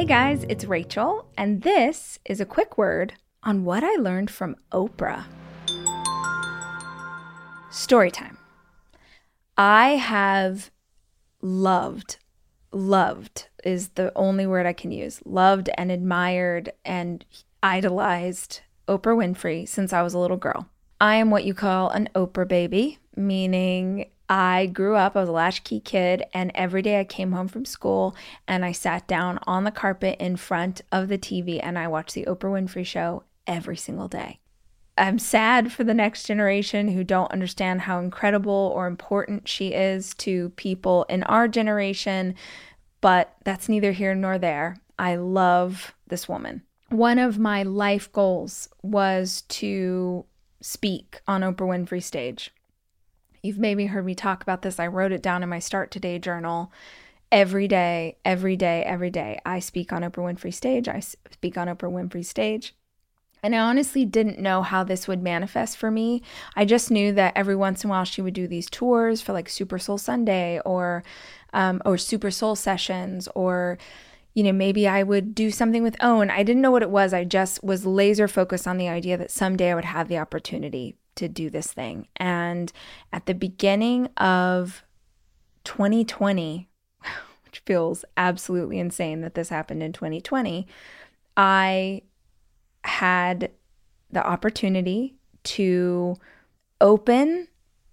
Hey guys, it's Rachel, and this is a quick word on what I learned from Oprah. Story time. I have loved is the only word I can use, loved and admired and idolized Oprah Winfrey since I was a little girl. I am what you call an Oprah baby, meaning I grew up, I was a latchkey kid, and every day I came home from school and I sat down on the carpet in front of the TV and I watched the Oprah Winfrey Show every single day. I'm sad for the next generation who don't understand how incredible or important she is to people in our generation, but that's neither here nor there. I love this woman. One of my life goals was to speak on Oprah Winfrey stage. You've maybe heard me talk about this. I wrote it down in my Start Today journal. Every day, I speak on Oprah Winfrey stage. And I honestly didn't know how this would manifest for me. I just knew that every once in a while she would do these tours for like Super Soul Sunday or Super Soul Sessions, or, you know, maybe I would do something with Owen. I didn't know what it was. I just was laser focused on the idea that someday I would have the opportunity to do this thing. And at the beginning of 2020, which feels absolutely insane that this happened in 2020, I had the opportunity to open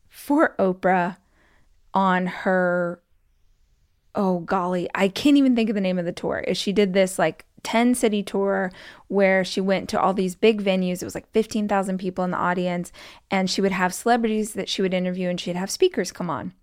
for Oprah on her, oh golly, I can't even think of the name of the tour. She did this like 10-city tour where she went to all these big venues. It was like 15,000 people in the audience, and she would have celebrities that she would interview, and she'd have speakers come on.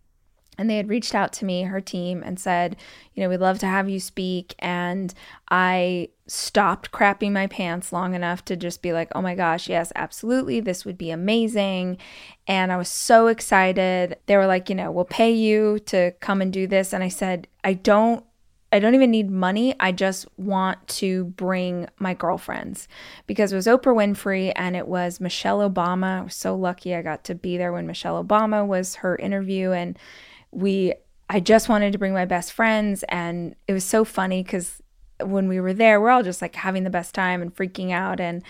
And they had reached out to me, her team, and said, you know, we'd love to have you speak. And I stopped crapping my pants long enough to just be like, oh my gosh, yes, absolutely. This would be amazing. And I was so excited. They were like, you know, we'll pay you to come and do this. And I said, I don't even need money. I just want to bring my girlfriends, because it was Oprah Winfrey and it was Michelle Obama. I was so lucky I got to be there when Michelle Obama was her interview, and I just wanted to bring my best friends. And it was so funny because when we were there, we're all just like having the best time and freaking out. And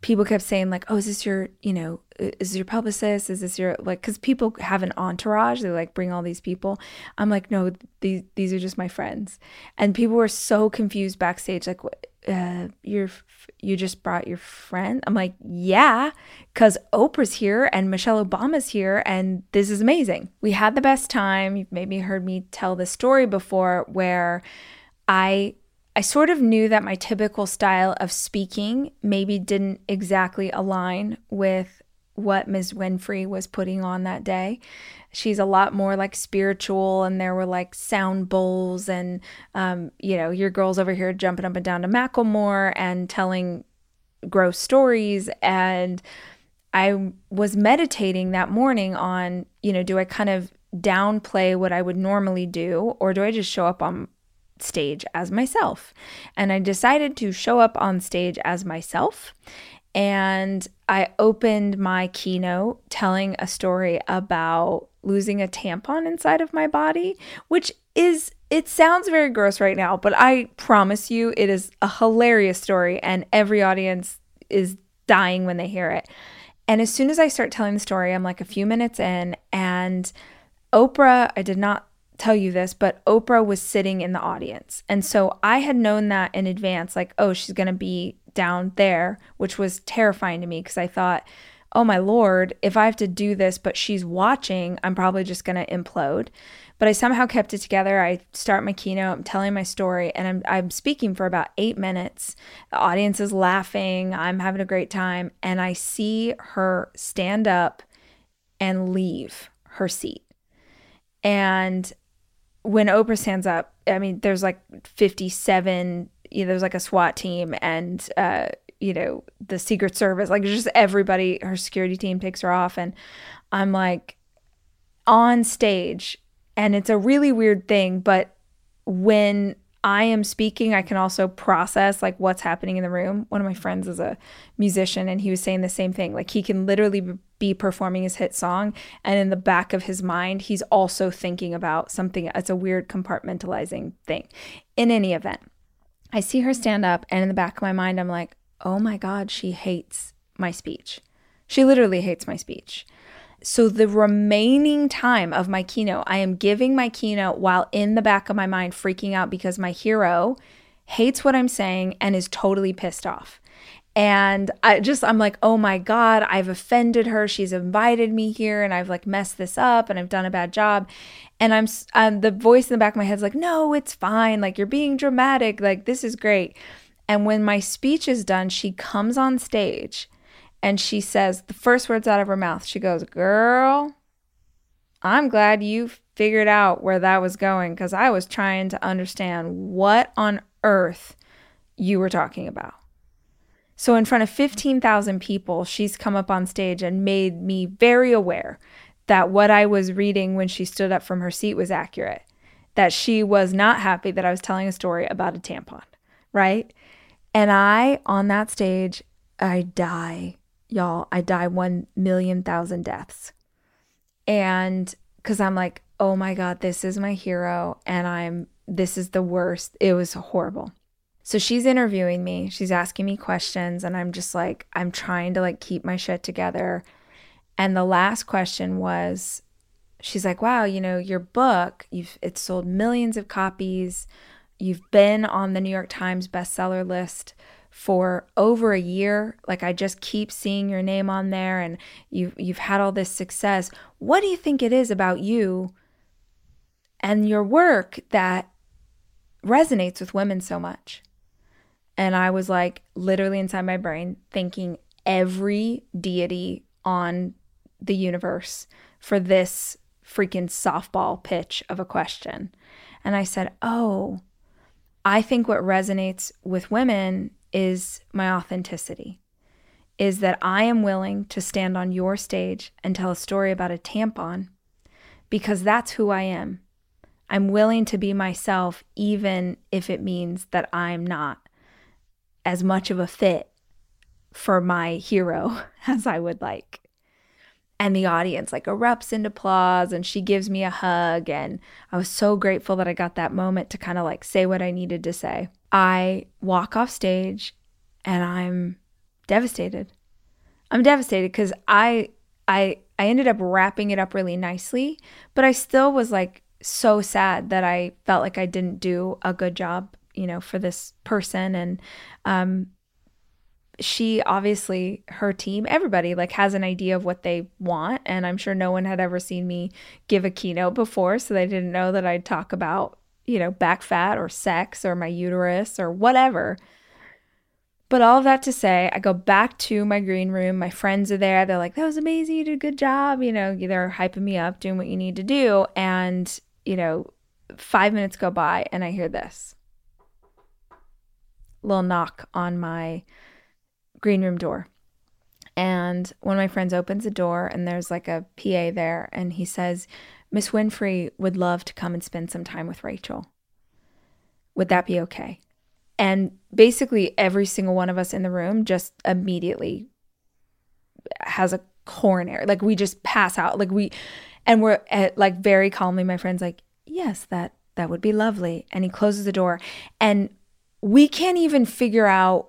people kept saying like, oh, is this your, you know, is your publicist? Is this your, like, because people have an entourage. They like bring all these people. I'm like, no, these are just my friends. And people were so confused backstage. Like, you just brought your friend? I'm like, yeah, because Oprah's here and Michelle Obama's here and this is amazing. We had the best time. You've maybe heard me tell this story before, where I sort of knew that my typical style of speaking maybe didn't exactly align with what Ms. Winfrey was putting on that day. She's a lot more like spiritual, and there were like sound bowls and, you know, your girl's over here jumping up and down to Macklemore and telling gross stories. And I was meditating that morning on, you know, do I kind of downplay what I would normally do, or do I just show up on stage as myself? And I decided to show up on stage as myself. And I opened my keynote telling a story about losing a tampon inside of my body, which is, it sounds very gross right now, but I promise you it is a hilarious story, and every audience is dying when they hear it. And as soon as I start telling the story, I'm like a few minutes in, and Oprah, I did not tell you this, but Oprah was sitting in the audience. And so I had known that in advance, like, oh, she's going to be down there, which was terrifying to me because I thought, oh my Lord, if I have to do this, but she's watching, I'm probably just going to implode. But I somehow kept it together. I start my keynote, I'm telling my story, and I'm speaking for about 8 minutes. The audience is laughing. I'm having a great time. And I see her stand up and leave her seat. And when Oprah stands up, I mean, there's like 57, you know, there's like a SWAT team and, you know, the Secret Service, like just everybody, her security team takes her off. And I'm like on stage, and it's a really weird thing, but when I am speaking, I can also process like what's happening in the room. One of my friends is a musician, and he was saying the same thing. Like he can literally be performing his hit song, and in the back of his mind, he's also thinking about something. It's a weird compartmentalizing thing. In any event, I see her stand up, and in the back of my mind, I'm like, oh my God, she hates my speech. She literally hates my speech. So the remaining time of my keynote, I am giving my keynote while in the back of my mind freaking out because my hero hates what I'm saying and is totally pissed off. And I'm like, oh my God, I've offended her. She's invited me here and I've like messed this up and I've done a bad job. And I'm the voice in the back of my head's like, no, it's fine. Like, you're being dramatic. Like, this is great. And when my speech is done, she comes on stage and she says the first words out of her mouth. She goes, girl, I'm glad you figured out where that was going, because I was trying to understand what on earth you were talking about. So in front of 15,000 people, she's come up on stage and made me very aware that what I was reading when she stood up from her seat was accurate, that she was not happy that I was telling a story about a tampon, right? And I, on that stage, I die, y'all. I die 1,000,000,000 deaths. And because I'm like, oh my God, this is my hero and this is the worst. It was horrible. So she's interviewing me, she's asking me questions, and I'm just like, I'm trying to like keep my shit together. And the last question was, she's like, wow, you know, your book, it's sold millions of copies. You've been on the New York Times bestseller list for over a year. Like, I just keep seeing your name on there and you've had all this success. What do you think it is about you and your work that resonates with women so much? And I was like, literally inside my brain, thanking every deity on the universe for this freaking softball pitch of a question. And I said, oh, I think what resonates with women is my authenticity, is that I am willing to stand on your stage and tell a story about a tampon because that's who I am. I'm willing to be myself even if it means that I'm not as much of a fit for my hero as I would like. And the audience like erupts in applause and she gives me a hug, and I was so grateful that I got that moment to kind of like say what I needed to say. I walk off stage and I'm devastated. I'm devastated because I ended up wrapping it up really nicely, but I still was like so sad that I felt like I didn't do a good job, you know, for this person. And she obviously, her team, everybody like has an idea of what they want. And I'm sure no one had ever seen me give a keynote before. So they didn't know that I'd talk about, you know, back fat or sex or my uterus or whatever. But all of that to say, I go back to my green room. My friends are there. They're like, that was amazing. You did a good job. You know, they're hyping me up, doing what you need to do. And, you know, 5 minutes go by and I hear this little knock on my green room door. And one of my friends opens the door and there's like a PA there. And he says, Miss Winfrey would love to come and spend some time with Rachel. Would that be okay? And basically every single one of us in the room just immediately has a coronary. Like, we just pass out. Like, we're at, like, very calmly, my friend's like, yes, that would be lovely. And he closes the door and we can't even figure out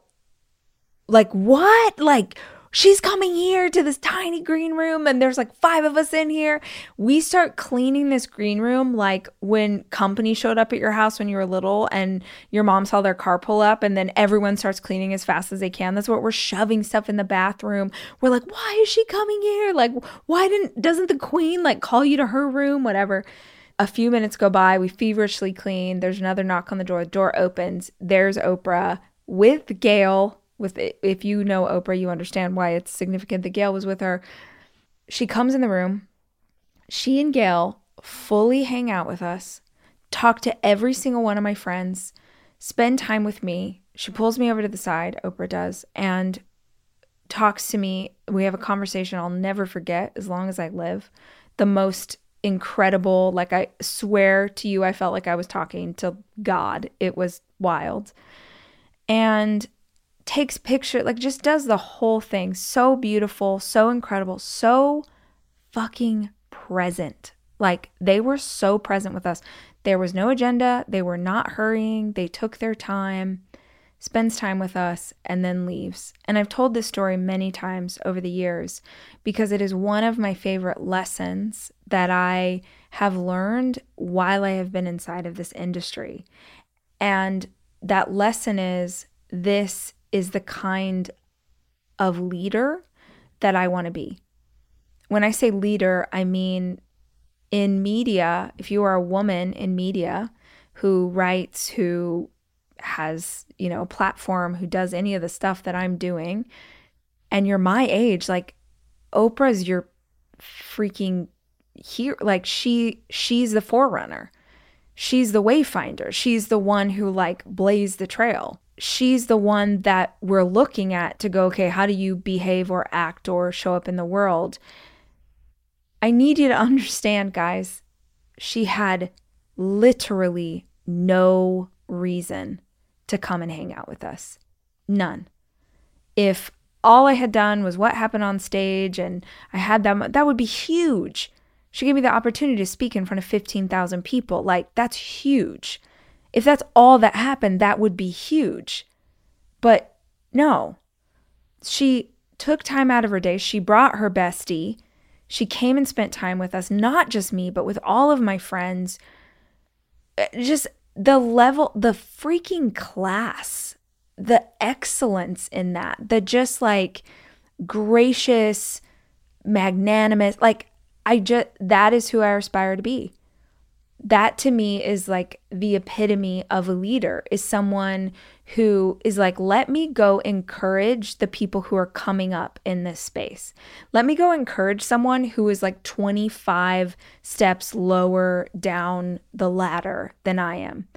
like what, like, she's coming here to this tiny green room and there's like five of us in here. We start cleaning this green room like when company showed up at your house when you were little and your mom saw their car pull up and then everyone starts cleaning as fast as they can. That's what we're shoving stuff in the bathroom. We're like, why is she coming here? Like, why doesn't the queen like call you to her room? Whatever. A few minutes go by. We feverishly clean. There's another knock on the door. The door opens. There's Oprah with Gayle. If you know Oprah, you understand why it's significant that Gayle was with her. She comes in the room. She and Gayle fully hang out with us, talk to every single one of my friends, spend time with me. She pulls me over to the side, Oprah does, and talks to me. We have a conversation I'll never forget as long as I live. The most incredible, like, I swear to you, I felt like I was talking to God. It was wild. And takes picture, like, just does the whole thing. So beautiful, so incredible, so fucking present. Like, they were so present with us. There was no agenda. They were not hurrying. They took their time, spends time with us, and then leaves. And I've told this story many times over the years because it is one of my favorite lessons that I have learned while I have been inside of this industry. And that lesson is, this is the kind of leader that I want to be. When I say leader, I mean in media, if you are a woman in media who writes, who has, you know, a platform, who does any of the stuff that I'm doing, and you're my age, like, Oprah's your freaking hero. Like, she's the forerunner. She's the wayfinder. She's the one who, like, blazed the trail. She's the one that we're looking at to go, okay, how do you behave or act or show up in the world? I need you to understand, guys, she had literally no reason to come and hang out with us. None. If all I had done was what happened on stage and I had that would be huge. She gave me the opportunity to speak in front of 15,000 people. Like, that's huge. If that's all that happened, that would be huge. But no, she took time out of her day. She brought her bestie. She came and spent time with us, not just me, but with all of my friends. Just the level, the freaking class, the excellence in that, the just like gracious, magnanimous, like, that is who I aspire to be. That to me is like the epitome of a leader, is someone who is like, let me go encourage the people who are coming up in this space. Let me go encourage someone who is like 25 steps lower down the ladder than I am,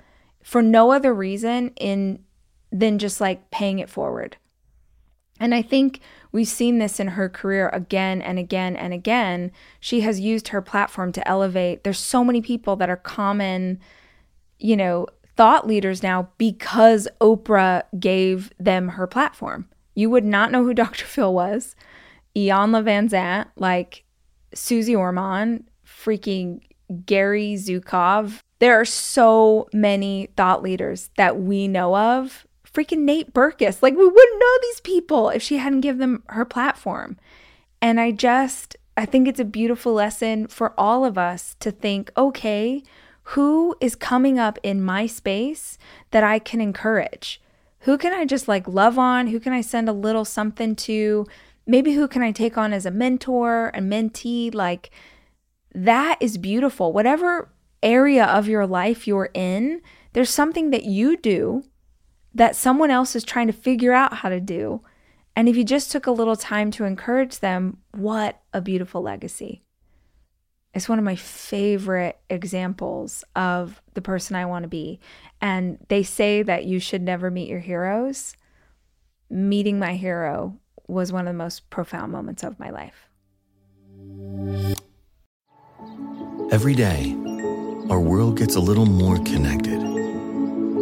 for no other reason than just like paying it forward. And I think we've seen this in her career again and again and again. She has used her platform to elevate. There's so many people that are common, you know, thought leaders now because Oprah gave them her platform. You would not know who Dr. Phil was. Iyanla Vanzant, like Suze Orman, freaking Gary Zukav. There are so many thought leaders that we know of. Freaking Nate Berkus. Like, we wouldn't know these people if she hadn't given them her platform. And I think it's a beautiful lesson for all of us to think, okay, who is coming up in my space that I can encourage? Who can I just like love on? Who can I send a little something to? Maybe who can I take on as a mentor, a mentee? Like, that is beautiful. Whatever area of your life you're in, there's something that you do that someone else is trying to figure out how to do. And if you just took a little time to encourage them, what a beautiful legacy. It's one of my favorite examples of the person I want to be. And they say that you should never meet your heroes. Meeting my hero was one of the most profound moments of my life. Every day, our world gets a little more connected,